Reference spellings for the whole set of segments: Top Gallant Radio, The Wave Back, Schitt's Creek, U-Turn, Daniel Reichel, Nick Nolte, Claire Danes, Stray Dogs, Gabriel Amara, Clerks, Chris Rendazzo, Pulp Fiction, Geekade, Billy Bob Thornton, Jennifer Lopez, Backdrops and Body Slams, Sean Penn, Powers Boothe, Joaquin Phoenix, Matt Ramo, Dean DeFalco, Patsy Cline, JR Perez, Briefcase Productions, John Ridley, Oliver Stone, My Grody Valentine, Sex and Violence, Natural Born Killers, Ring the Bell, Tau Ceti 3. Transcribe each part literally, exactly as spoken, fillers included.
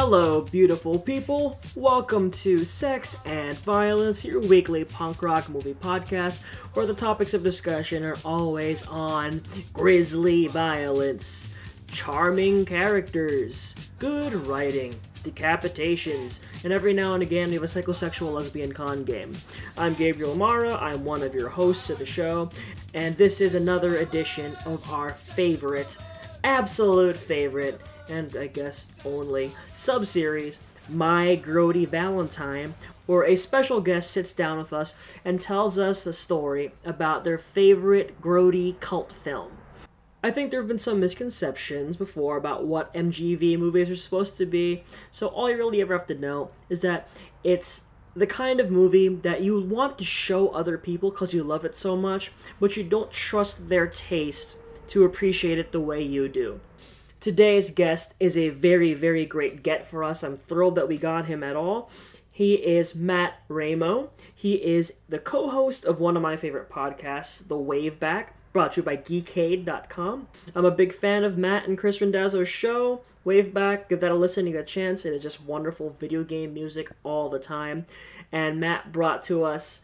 Hello, beautiful people. Welcome to Sex and Violence, your weekly punk rock movie podcast, where the topics of discussion are always on grisly violence, charming characters, good writing, decapitations, and every now and again we have a psychosexual lesbian con game. I'm Gabriel Amara, I'm one of your hosts of the show, and this is another edition of our favorite, absolute favorite, and I guess only, sub-series, My Grody Valentine, where a special guest sits down with us and tells us a story about their favorite grody cult film. I think there have been some misconceptions before about what M G V movies are supposed to be, so all you really ever have to know is that it's the kind of movie that you want to show other people because you love it so much, but you don't trust their taste to appreciate it the way you do. Today's guest is a very, very great get for us. I'm thrilled that we got him at all. He is Matt Ramo. He is the co-host of one of my favorite podcasts, The Wave Back, brought to you by Geekade dot com. I'm a big fan of Matt and Chris Rendazzo's show, Wave Back. Give that a listen, you get a chance. It is just wonderful video game music all the time. And Matt brought to us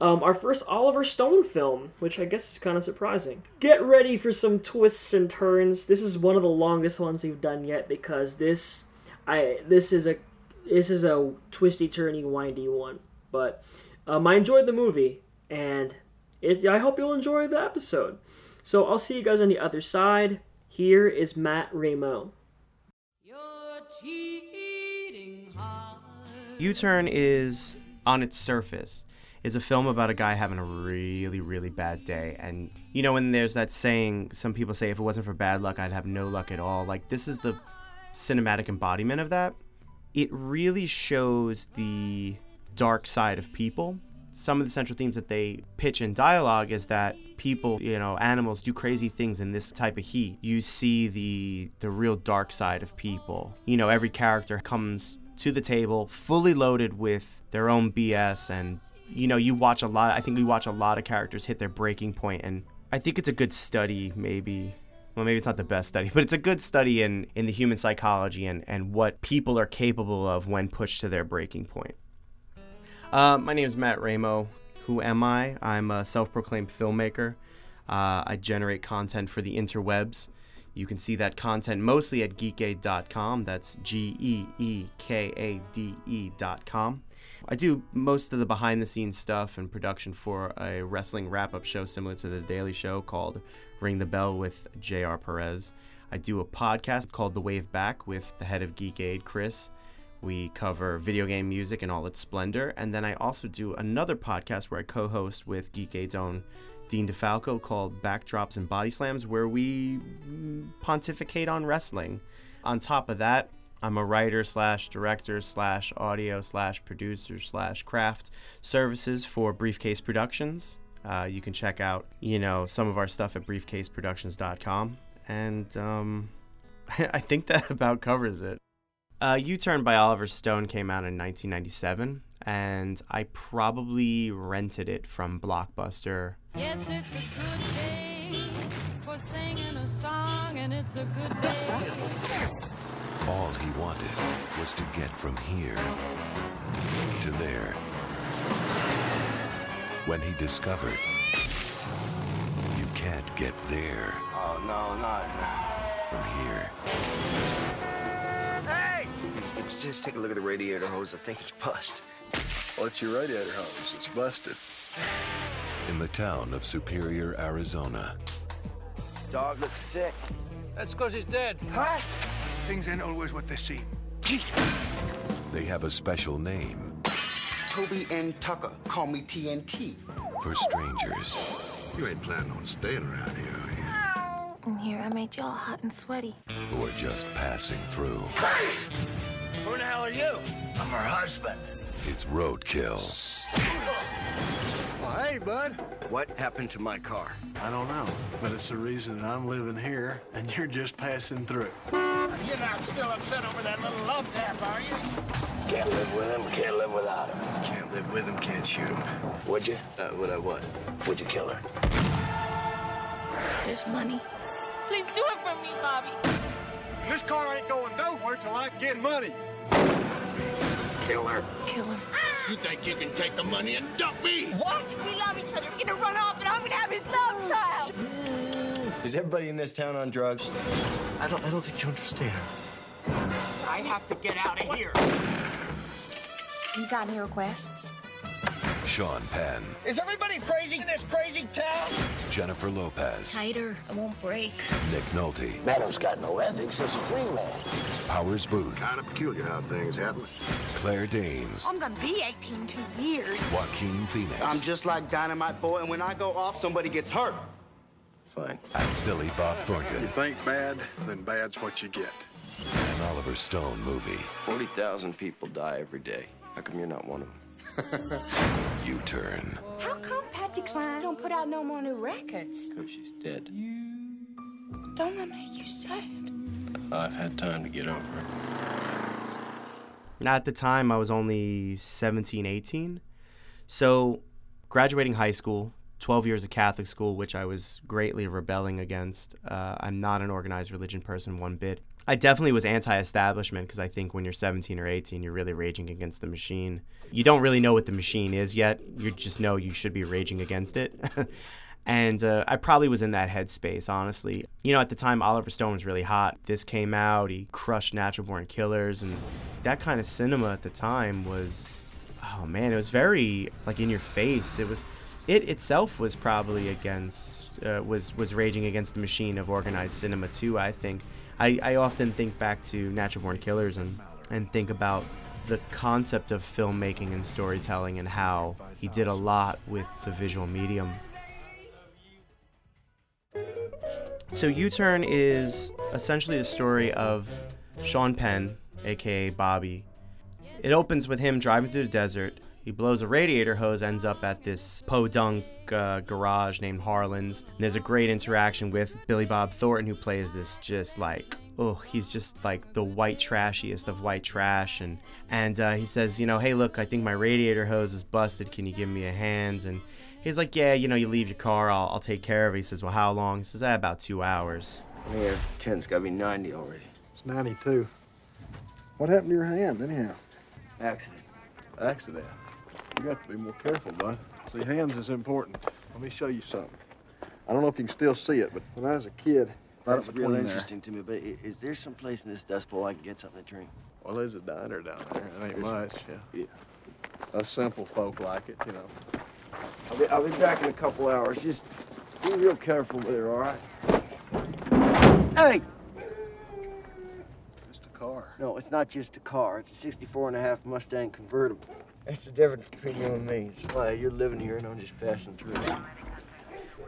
Um, our first Oliver Stone film, which I guess is kind of surprising. Get ready for some twists and turns. This is one of the longest ones we've done yet because this, I this is a this is a twisty, turny, windy one. But um, I enjoyed the movie, and it, I hope you'll enjoy the episode. So I'll see you guys on the other side. Here is Matt Ramo. U-Turn is, on its surface, is a film about a guy having a really, really bad day. And, you know, when there's that saying, some people say, if it wasn't for bad luck, I'd have no luck at all. Like, this is the cinematic embodiment of that. It really shows the dark side of people. Some of the central themes that they pitch in dialogue is that people, you know, animals do crazy things in this type of heat. You see the the real dark side of people. You know, every character comes to the table fully loaded with their own B S and... You know, you watch a lot, I think we watch a lot of characters hit their breaking point, and I think it's a good study, maybe. Well, maybe it's not the best study, but it's a good study in, in the human psychology and, and what people are capable of when pushed to their breaking point. Uh, my name is Matt Ramo. Who am I? I'm a self-proclaimed filmmaker. Uh, I generate content for the interwebs. You can see that content mostly at geekade dot com. That's G E E K A D E dot com. I do most of the behind-the-scenes stuff and production for a wrestling wrap-up show similar to The Daily Show called Ring the Bell with J R Perez. I do a podcast called The Wave Back with the head of Geekade, Chris. We cover video game music in all its splendor. And then I also do another podcast where I co-host with Geekade's own Dean DeFalco called Backdrops and Body Slams, where we pontificate on wrestling. On top of that, I'm a writer slash director slash audio slash producer slash craft services for Briefcase Productions. Uh, you can check out, you know, some of our stuff at briefcase productions dot com. And um, I think that about covers it. Uh, U-Turn by Oliver Stone came out in nineteen ninety-seven, and I probably rented it from Blockbuster. Yes, it's a good day for singing a song, and it's a good day. All he wanted was to get from here to there when he discovered you can't get there. Oh, no, not from here. Hey! Just take a look at the radiator hose. I think it's bust. What's your radiator hose? It's busted. In the town of Superior, Arizona. Dog looks sick. That's because he's dead. Huh? Things ain't always what they seem. They have a special name. Toby and Tucker. Call me T N T. For strangers. You ain't planning on staying around here, are you? In here, I made y'all hot and sweaty. Who are just passing through. Christ! Who the hell are you? I'm her husband. It's roadkill. Well, hey, bud. What happened to my car? I don't know, but it's the reason that I'm living here and you're just passing through. You're not still upset over that little love tap, are you? Can't live with him, can't live without him. Can't live with him, can't shoot him. Would you? Uh, would I what? Would you kill her? There's money. Please do it for me, Bobby. This car ain't going nowhere till I get money. Killer. Killer. You think you can take the money and dump me? What? We love each other. We're gonna run off and I'm gonna have his love child. Is everybody in this town on drugs? I don't I don't think you understand. I have to get out of here. You got any requests? Sean Penn. Is everybody crazy in this crazy town? Jennifer Lopez. Tighter. I won't break. Nick Nolte. Madam's got no ethics as a free man. Powers Boothe. Kind of peculiar how things happen. Claire Danes. I'm gonna be eighteen in two years. Joaquin Phoenix. I'm just like Dynamite Boy, and when I go off, somebody gets hurt. Fine. And Billy Bob Thornton. You think bad, then bad's what you get. An Oliver Stone movie. forty thousand people die every day. How come you're not one of them? U-Turn. How come Patsy Cline don't put out no more new records? Because she's dead. Don't that make you sad? I've had time to get over it. At the time, I was only seventeen, eighteen. So, graduating high school, twelve years of Catholic school, which I was greatly rebelling against. Uh, I'm not an organized religion person one bit. I definitely was anti-establishment because I think when you're seventeen or eighteen, you're really raging against the machine. You don't really know what the machine is yet. You just know you should be raging against it. and uh, I probably was in that headspace, honestly. You know, at the time, Oliver Stone was really hot. This came out. He crushed Natural Born Killers. And that kind of cinema at the time was, oh, man, it was very, like, in your face. It was, it itself was probably against, uh, was, was raging against the machine of organized cinema, too, I think. I, I often think back to Natural Born Killers and, and think about the concept of filmmaking and storytelling and how he did a lot with the visual medium. So U-Turn is essentially the story of Sean Penn, a k a. Bobby. It opens with him driving through the desert. He blows a radiator hose, ends up at this podunk uh, garage named Harlan's. And there's a great interaction with Billy Bob Thornton, who plays this just like, oh, he's just like the white trashiest of white trash. And, and uh, he says, you know, hey, look, I think my radiator hose is busted. Can you give me a hand? And he's like, yeah, you know, you leave your car. I'll, I'll take care of it. He says, well, how long? He says, ah, about two hours. Yeah, ten's got to be ninety already. It's ninety-two. What happened to your hand, anyhow? Accident. Accident. You got to be more careful, bud. See, hands is important. Let me show you something. I don't know if you can still see it, but when I was a kid... That's really interesting to me, but is there some place in this dust bowl I can get something to drink? Well, there's a diner down there. It ain't much, yeah. Yeah. Us simple folk like it, you know. I'll be, I'll be back in a couple hours. Just be real careful with it, all right? Hey! Just a car. No, it's not just a car. It's a sixty-four and a half Mustang convertible. That's the difference between you and me. It's why you're living here and I'm just passing through.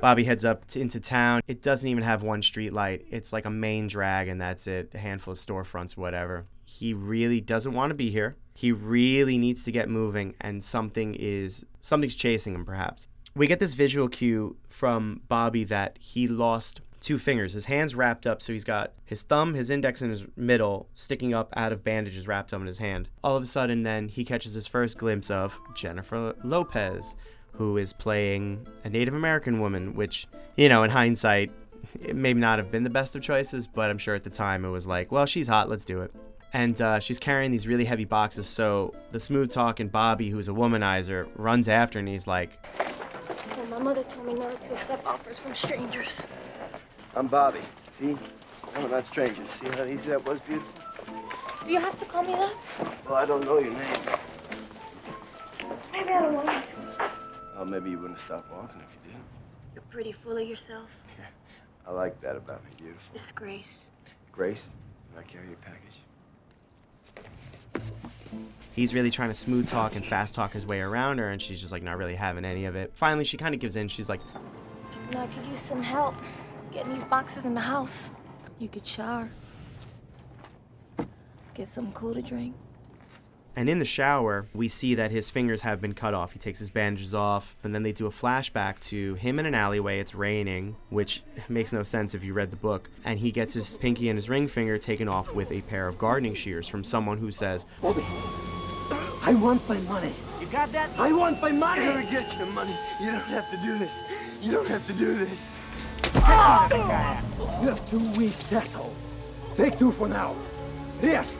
Bobby heads up to, into town. It doesn't even have one street light. It's like a main drag and that's it. A handful of storefronts, whatever. He really doesn't want to be here. He really needs to get moving and something is, something's chasing him perhaps. We get this visual cue from Bobby that he lost two fingers. His hand's wrapped up, so he's got his thumb, his index, and his middle sticking up out of bandages wrapped up in his hand. All of a sudden, then, he catches his first glimpse of Jennifer Lopez, who is playing a Native American woman, which, you know, in hindsight, it may not have been the best of choices, but I'm sure at the time it was like, well, she's hot, let's do it. And uh, she's carrying these really heavy boxes, so the smooth-talking Bobby, who's a womanizer, runs after, and he's like... Well, my mother told me never to accept offers from strangers. I'm Bobby. See? I'm not stranger. See how easy that was, beautiful? Do you have to call me that? Well, I don't know your name. Maybe I don't want to. Oh, maybe you wouldn't stop walking if you did. You're pretty full of yourself. Yeah, I like that about me, beautiful. It's Grace. Grace? I carry your package. He's really trying to smooth talk and fast talk his way around her, and she's just, like, not really having any of it. Finally, she kind of gives in. She's like... You know, I could use some help. Getting these boxes in the house. You could shower. Get something cool to drink. And in the shower, we see that his fingers have been cut off. He takes his bandages off, and then they do a flashback to him in an alleyway. It's raining, which makes no sense if you read the book. And he gets his pinky and his ring finger taken off with a pair of gardening shears from someone who says, Bobby, I want my money. You got that? I want my money. You're gonna get your money. You don't have to do this. You don't have to do this. You have two weeks, asshole. Take two for now. Yes.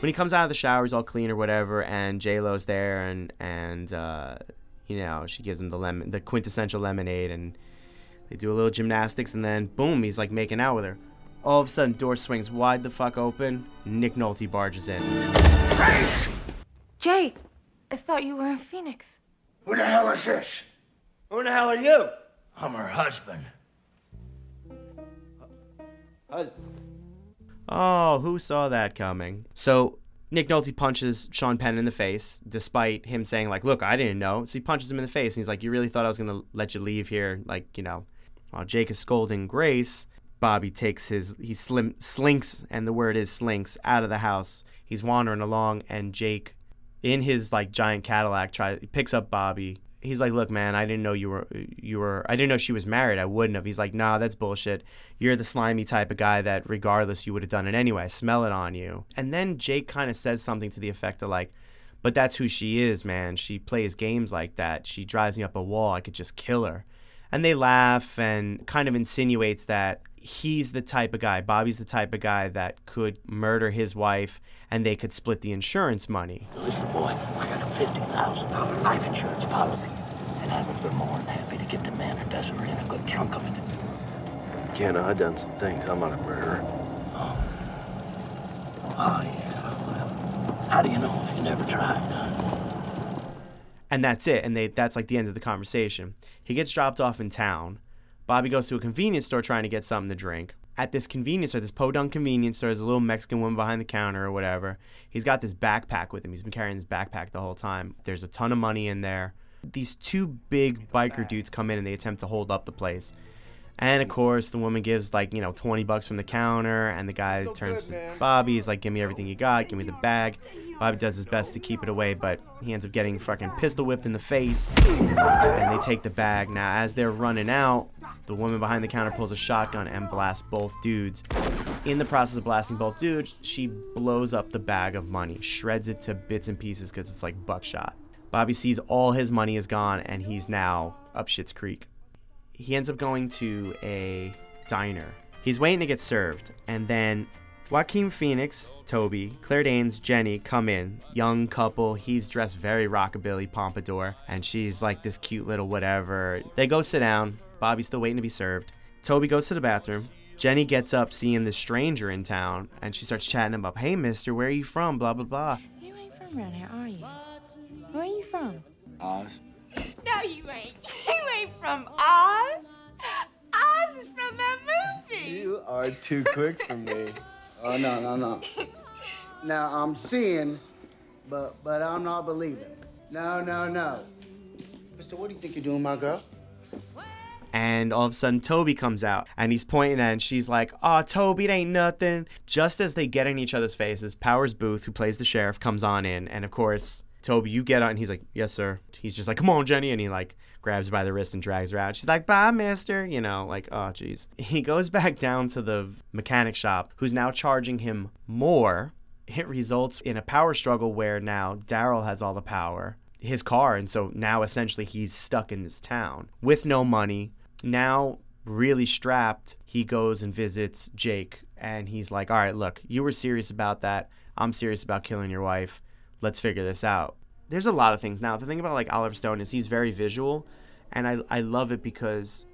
When he comes out of the shower, he's all clean or whatever, and J-Lo's there, and and uh, you know, she gives him the lemon, the quintessential lemonade, and they do a little gymnastics, and then boom, he's like making out with her. All of a sudden, door swings wide the fuck open. Nick Nolte barges in. Grace! Jay, I thought you were in Phoenix. Who the hell is this? Who the hell are you? I'm her husband. Hus- oh, who saw that coming? So Nick Nolte punches Sean Penn in the face, despite him saying, like, look, I didn't know. So he punches him in the face, and he's like, you really thought I was going to let you leave here? Like, you know, while Jake is scolding Grace, Bobby takes his, he slim, slinks, and the word is slinks, out of the house. He's wandering along, and Jake, in his, like, giant Cadillac, try, picks up Bobby. He's like, look, man, I didn't know you were, you were, I didn't know she was married. I wouldn't have. He's like, nah, that's bullshit. You're the slimy type of guy that regardless you would have done it anyway. I smell it on you. And then Jake kind of says something to the effect of like, but that's who she is, man. She plays games like that. She drives me up a wall. I could just kill her. And they laugh and kind of insinuates that he's the type of guy, Bobby's the type of guy that could murder his wife and they could split the insurance money. Listen, boy, I got a fifty thousand dollars life insurance policy, and I would be more than happy to give the man who does her in a good chunk of it. Ken, I've done some things. I'm not a murderer. Oh. Oh, yeah. Well, how do you know if you never tried, huh? And that's it. And they that's like the end of the conversation. He gets dropped off in town. Bobby goes to a convenience store trying to get something to drink. At this convenience store, this podunk convenience store, there's a little Mexican woman behind the counter or whatever. He's got this backpack with him. He's been carrying this backpack the whole time. There's a ton of money in there. These two big biker dudes come in and they attempt to hold up the place. And, of course, the woman gives, like, you know, twenty bucks from the counter. And the guy turns to Bobby. He's like, give me everything you got. Give me the bag. Bobby does his best to keep it away, but he ends up getting fucking pistol whipped in the face. And they take the bag. Now, as they're running out, the woman behind the counter pulls a shotgun and blasts both dudes. In the process of blasting both dudes, she blows up the bag of money. Shreds it to bits and pieces because it's like buckshot. Bobby sees all his money is gone, and he's now up Schitt's Creek. He ends up going to a diner. He's waiting to get served. And then Joaquin Phoenix, Toby, Claire Danes, Jenny come in. Young couple. He's dressed very rockabilly, pompadour. And she's like this cute little whatever. They go sit down. Bobby's still waiting to be served. Toby goes to the bathroom. Jenny gets up seeing this stranger in town. And she starts chatting him up. Hey, mister, where are you from? Blah, blah, blah. You ain't from around here, are you? Where are you from? Oz. No, you ain't. You ain't from Oz. Oz is from that movie. You are too quick for me. Oh, no, no, no. Now, I'm seeing, but but I'm not believing. No, no, no. Mister, what do you think you're doing, my girl? And all of a sudden, Toby comes out, and he's pointing at her, and she's like, oh, Toby, it ain't nothing. Just as they get in each other's faces, Powers Boothe, who plays the sheriff, comes on in, and, of course, Toby, you get on. And he's like, yes, sir. He's just like, come on, Jenny. And he, like, grabs her by the wrist and drags her out. She's like, bye, mister. You know, like, oh, geez. He goes back down to the mechanic shop, who's now charging him more. It results in a power struggle where now Daryl has all the power, his car. And so now, essentially, he's stuck in this town with no money. Now, really strapped, he goes and visits Jake. And he's like, all right, look, you were serious about that. I'm serious about killing your wife. Let's figure this out. There's a lot of things. Now, the thing about, like, Oliver Stone is he's very visual, and I, I love it because,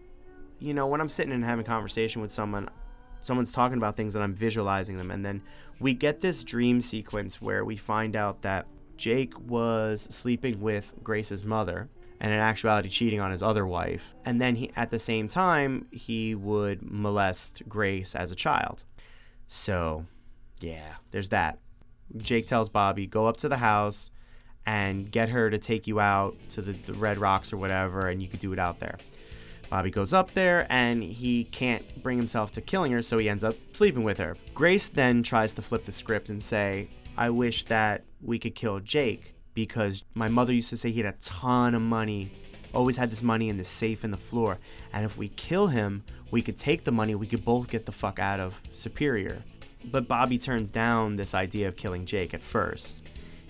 you know, when I'm sitting and having a conversation with someone, someone's talking about things and I'm visualizing them, and then we get this dream sequence where we find out that Jake was sleeping with Grace's mother and in actuality cheating on his other wife, and then he, at the same time, he would molest Grace as a child. So, yeah, there's that. Jake tells Bobby, go up to the house and get her to take you out to the, the Red Rocks or whatever, and you could do it out there. Bobby goes up there, and he can't bring himself to killing her, so he ends up sleeping with her. Grace then tries to flip the script and say, I wish that we could kill Jake because my mother used to say he had a ton of money, always had this money in the safe in the floor, and if we kill him, we could take the money, we could both get the fuck out of Superior. But Bobby turns down this idea of killing Jake at first.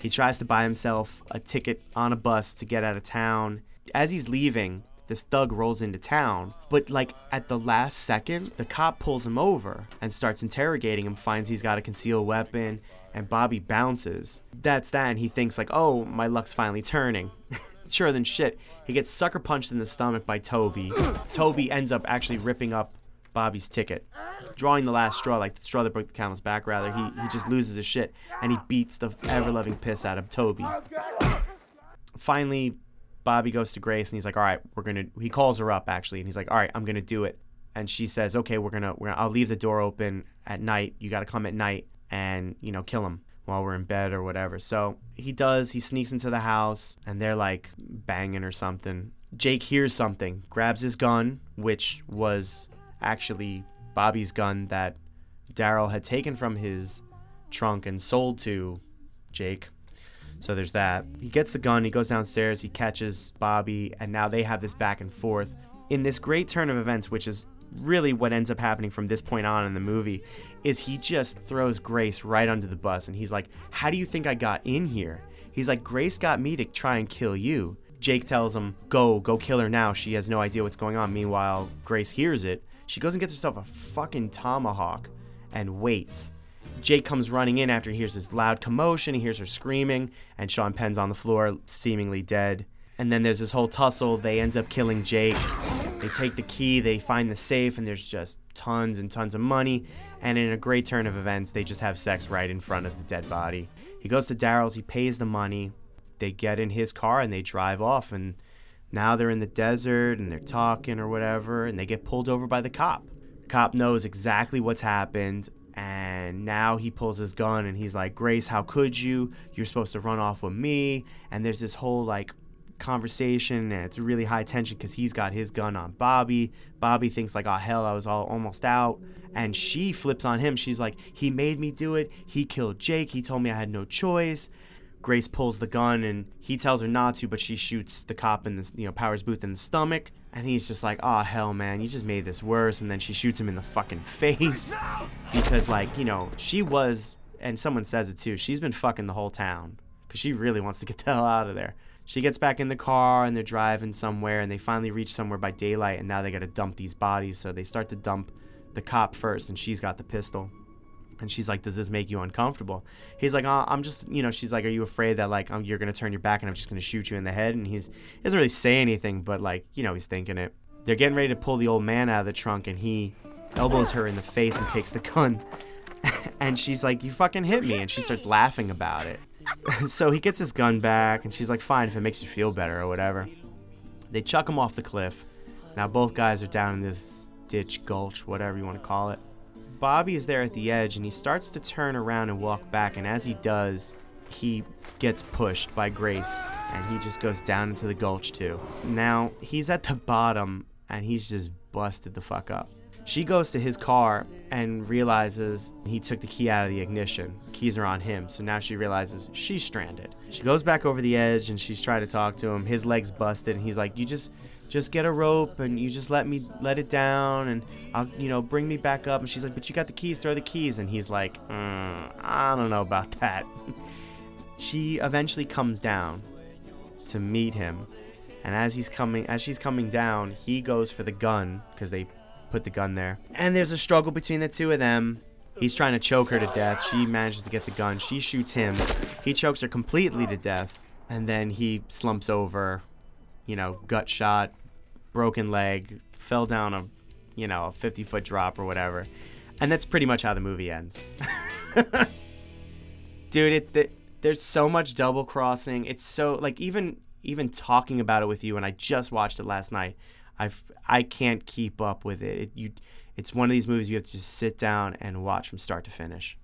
He tries to buy himself a ticket on a bus to get out of town. As he's leaving, This thug rolls into town, but like at the last second, the cop pulls him over and starts interrogating him, finds he's got a concealed weapon, and Bobby bounces. That's that, and he thinks like, oh, my luck's finally turning. Sure than shit, he gets sucker punched in the stomach by Toby. Toby ends up actually ripping up Bobby's ticket, drawing the last straw, like the straw that broke the camel's back, rather. He, he just loses his shit, and he beats the ever-loving piss out of Toby. Finally, Bobby goes to Grace and he's like, all right, we're going to, he calls her up actually. And he's like, all right, I'm going to do it. And she says, okay, we're going to, we're gonna, I'll leave the door open at night. You got to come at night and, you know, kill him while we're in bed or whatever. So he does, he sneaks into the house and they're like banging or something. Jake hears something, grabs his gun, which was actually Bobby's gun that Daryl had taken from his trunk and sold to Jake. So there's that. He gets the gun, he goes downstairs, he catches Bobby, and now they have this back and forth. In this great turn of events, which is really what ends up happening from this point on in the movie, is he just throws Grace right under the bus, and he's like, how do you think I got in here? He's like, Grace got me to try and kill you. Jake tells him, go, go kill her now. She has no idea what's going on. Meanwhile, Grace hears it. She goes and gets herself a fucking tomahawk and waits. Jake comes running in after he hears this loud commotion. He hears her screaming, and Sean Penn's on the floor, seemingly dead. And then there's this whole tussle. They end up killing Jake. They take the key, they find the safe, and there's just tons and tons of money. And in a great turn of events, they just have sex right in front of the dead body. He goes to Daryl's, he pays the money. They get in his car, and they drive off. And now they're in the desert, and they're talking or whatever, and they get pulled over by the cop. The cop knows exactly what's happened. And now he pulls his gun and he's like, Grace, how could you? You're supposed to run off with me. And there's this whole like conversation, and it's really high tension because he's got his gun on Bobby. Bobby thinks like, oh, hell, I was all almost out. And she flips on him. She's like, he made me do it. He killed Jake. He told me I had no choice. Grace pulls the gun and he tells her not to, but she shoots the cop in the, you know, Powers Boothe in the stomach. And he's just like, oh, hell, man, you just made this worse. And then she shoots him in the fucking face because, like, you know, she was, and someone says it too, she's been fucking the whole town because she really wants to get the hell out of there. She gets back in the car and they're driving somewhere and they finally reach somewhere by daylight, and now they got to dump these bodies. So they start to dump the cop first, and she's got the pistol. And she's like, does this make you uncomfortable? He's like, oh, I'm just, you know, she's like, are you afraid that, like, I'm, you're going to turn your back and I'm just going to shoot you in the head? And he's, he doesn't really say anything, but, like, you know, he's thinking it. They're getting ready to pull the old man out of the trunk, and he elbows her in the face and takes the gun. And she's like, you fucking hit me. And she starts laughing about it. So he gets his gun back, and she's like, fine, if it makes you feel better or whatever. They chuck him off the cliff. Now both guys are down in this ditch, gulch, whatever you want to call it. Bobby is there at the edge, and he starts to turn around and walk back, and as he does, he gets pushed by Grace, and he just goes down into the gulch too. Now, he's at the bottom, and he's just busted the fuck up. She goes to his car and realizes he took the key out of the ignition. Keys are on him, so now she realizes she's stranded. She goes back over the edge, and she's trying to talk to him. His leg's busted, and he's like, you just... just get a rope and you just let me let it down and I'll, you know, bring me back up. And she's like, but you got the keys, throw the keys. And he's like, mm, I don't know about that. She eventually comes down to meet him. And as he's coming, as she's coming down, he goes for the gun because they put the gun there. And there's a struggle between the two of them. He's trying to choke her to death. She manages to get the gun. She shoots him. He chokes her completely to death. And then he slumps over, you know, gut shot, broken leg, fell down a, you know, a fifty-foot drop or whatever. And that's pretty much how the movie ends. Dude, it, it, there's so much double crossing. It's so, like, even even talking about it with you, and I just watched it last night, I I can't keep up with it. it you, It's one of these movies you have to just sit down and watch from start to finish.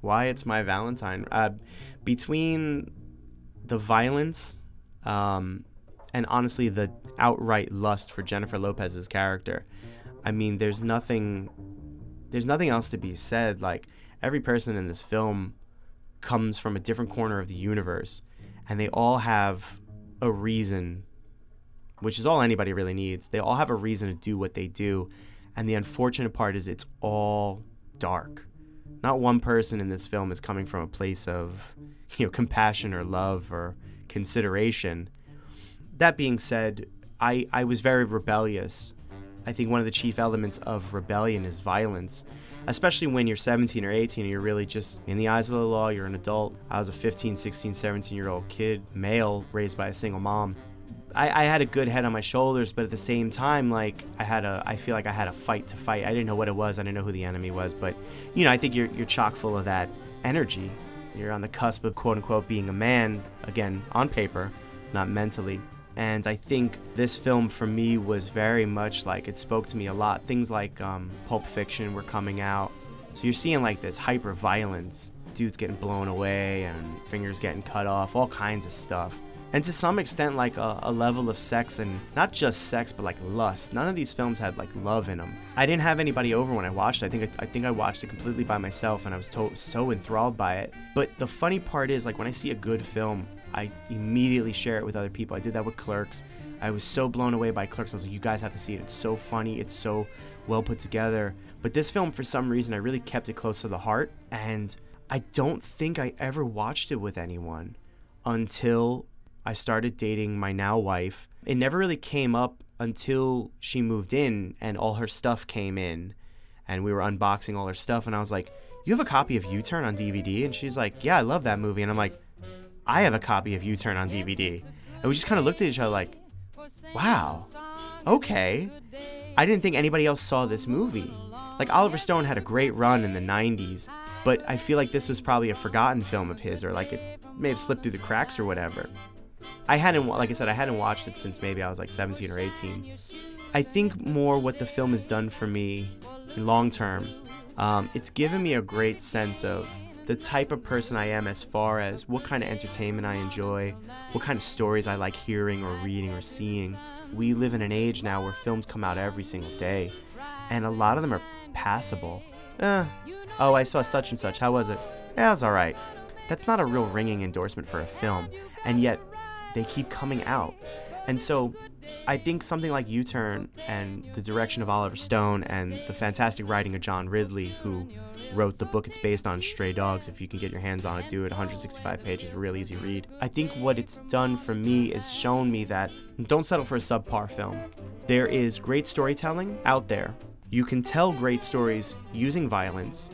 Why It's My Valentine. Uh, between... the violence, um, and honestly the outright lust for Jennifer Lopez's character. I mean, there's nothing, there's nothing else to be said. Like, every person in this film comes from a different corner of the universe, and they all have a reason, which is all anybody really needs. They all have a reason to do what they do, and the unfortunate part is it's all dark. Not one person in this film is coming from a place of, you know, compassion or love or consideration. That being said, I, I was very rebellious. I think one of the chief elements of rebellion is violence, especially when you're seventeen or eighteen and you're really just in the eyes of the law, you're an adult. I was a fifteen, sixteen, seventeen-year-old kid, male, raised by a single mom. I, I had a good head on my shoulders, but at the same time, like, I had a, I feel like I had a fight to fight. I didn't know what it was. I didn't know who the enemy was. But, you know, I think you're, you're chock full of that energy. You're on the cusp of, quote unquote, being a man, again, on paper, not mentally. And I think this film for me was very much like, it spoke to me a lot. Things like um, Pulp Fiction were coming out. So you're seeing like this hyper violence, dudes getting blown away and fingers getting cut off, all kinds of stuff. And to some extent, like a, a level of sex, and not just sex, but like lust. None of these films had like love in them. I didn't have anybody over when I watched it. I think I, I think I watched it completely by myself, and I was to- so enthralled by it. But the funny part is, like, when I see a good film, I immediately share it with other people. I did that with Clerks. I was so blown away by Clerks. I was like, you guys have to see it. It's so funny. It's so well put together. But this film, for some reason, I really kept it close to the heart, and I don't think I ever watched it with anyone until I started dating my now wife. It never really came up until she moved in and all her stuff came in and we were unboxing all her stuff. And I was like, you have a copy of U-Turn on D V D? And she's like, yeah, I love that movie. And I'm like, I have a copy of U-Turn on D V D. And we just kind of looked at each other like, wow, okay. I didn't think anybody else saw this movie. Like, Oliver Stone had a great run in the nineties, but I feel like this was probably a forgotten film of his, or like it may have slipped through the cracks or whatever. I hadn't, like I said, I hadn't watched it since maybe I was like seventeen or eighteen. I think more what the film has done for me long term, um, it's given me a great sense of the type of person I am as far as what kind of entertainment I enjoy, what kind of stories I like hearing or reading or seeing. We live in an age now where films come out every single day, and a lot of them are passable. Eh, oh, I saw such and such. How was it? Yeah, it was all right. That's not a real ringing endorsement for a film, and yet they keep coming out. And so I think something like U-Turn and the direction of Oliver Stone and the fantastic writing of John Ridley, who wrote the book it's based on, Stray Dogs. If you can get your hands on it, do it. one hundred sixty-five pages, a real easy read. I think what it's done for me is shown me that don't settle for a subpar film. There is great storytelling out there. You can tell great stories using violence.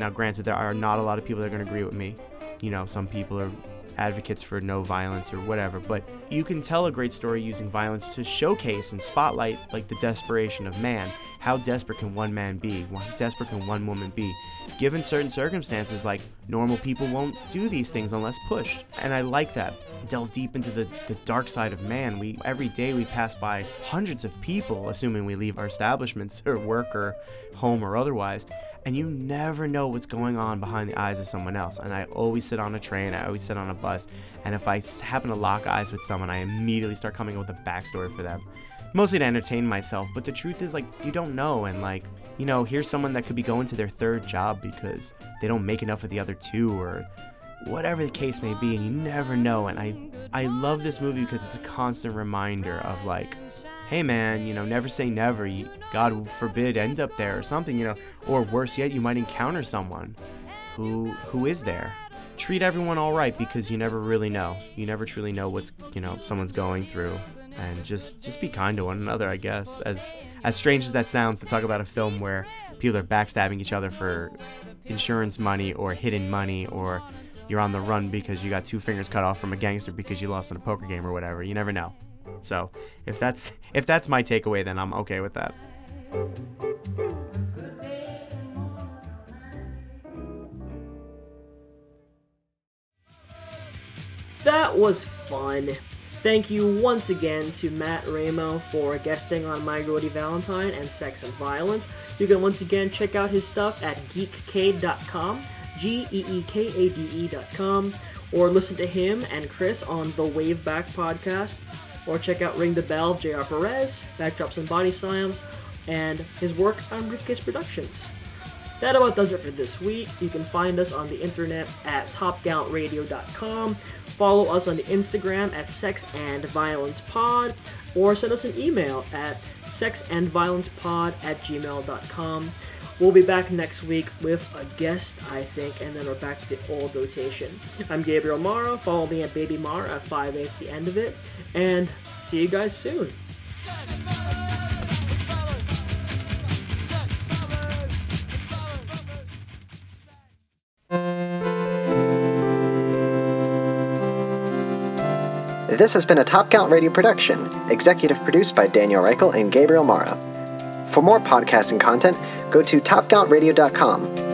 Now, granted, there are not a lot of people that are going to agree with me. You know, some people are advocates for no violence or whatever, but you can tell a great story using violence to showcase and spotlight like the desperation of man. How desperate can one man be? How desperate can one woman be? Given certain circumstances, like, normal people won't do these things unless pushed. And I like that. Delve deep into the, the dark side of man. We every day we pass by hundreds of people, assuming we leave our establishments or work or home or otherwise, and you never know what's going on behind the eyes of someone else. And I always sit on a train, I always sit on a bus, and if I happen to lock eyes with someone, I immediately start coming up with a backstory for them. Mostly to entertain myself, but the truth is, like, you don't know, and like, you know, here's someone that could be going to their third job because they don't make enough of the other two or whatever the case may be, and you never know. And I, I love this movie because it's a constant reminder of like, hey man, you know, never say never. You, God forbid, end up there or something, you know, or worse yet, you might encounter someone who who is there. Treat everyone all right because you never really know. You never truly know what's, you know, someone's going through. And just, just be kind to one another, I guess. As as strange as that sounds to talk about a film where people are backstabbing each other for insurance money or hidden money, or you're on the run because you got two fingers cut off from a gangster because you lost in a poker game or whatever. You never know. So if that's if that's my takeaway, then I'm okay with that. That was fun. Thank you once again to Matt Ramo for guesting on My Grody Valentine and Sex and Violence. You can once again check out his stuff at geekade dot com, G E E K A D E dot com, or listen to him and Chris on The Wave Back podcast, or check out Ring the Bell, J R Perez, Backdrops and Body Slams, and his work on Briefcase Productions. That about does it for this week. You can find us on the internet at top gallant radio dot com. Follow us on the Instagram at Sex and Violence Pod, or send us an email at sexandviolencepod at gmail dot com. We'll be back next week with a guest, I think, and then we're back to the old rotation. I'm Gabriel Amara. Follow me at Baby Mar at five A's the end of it. And see you guys soon. This has been a Top Gallant Radio production, executive produced by Daniel Reichel and Gabriel Amara. For more podcasting content, go to top gallant radio dot com.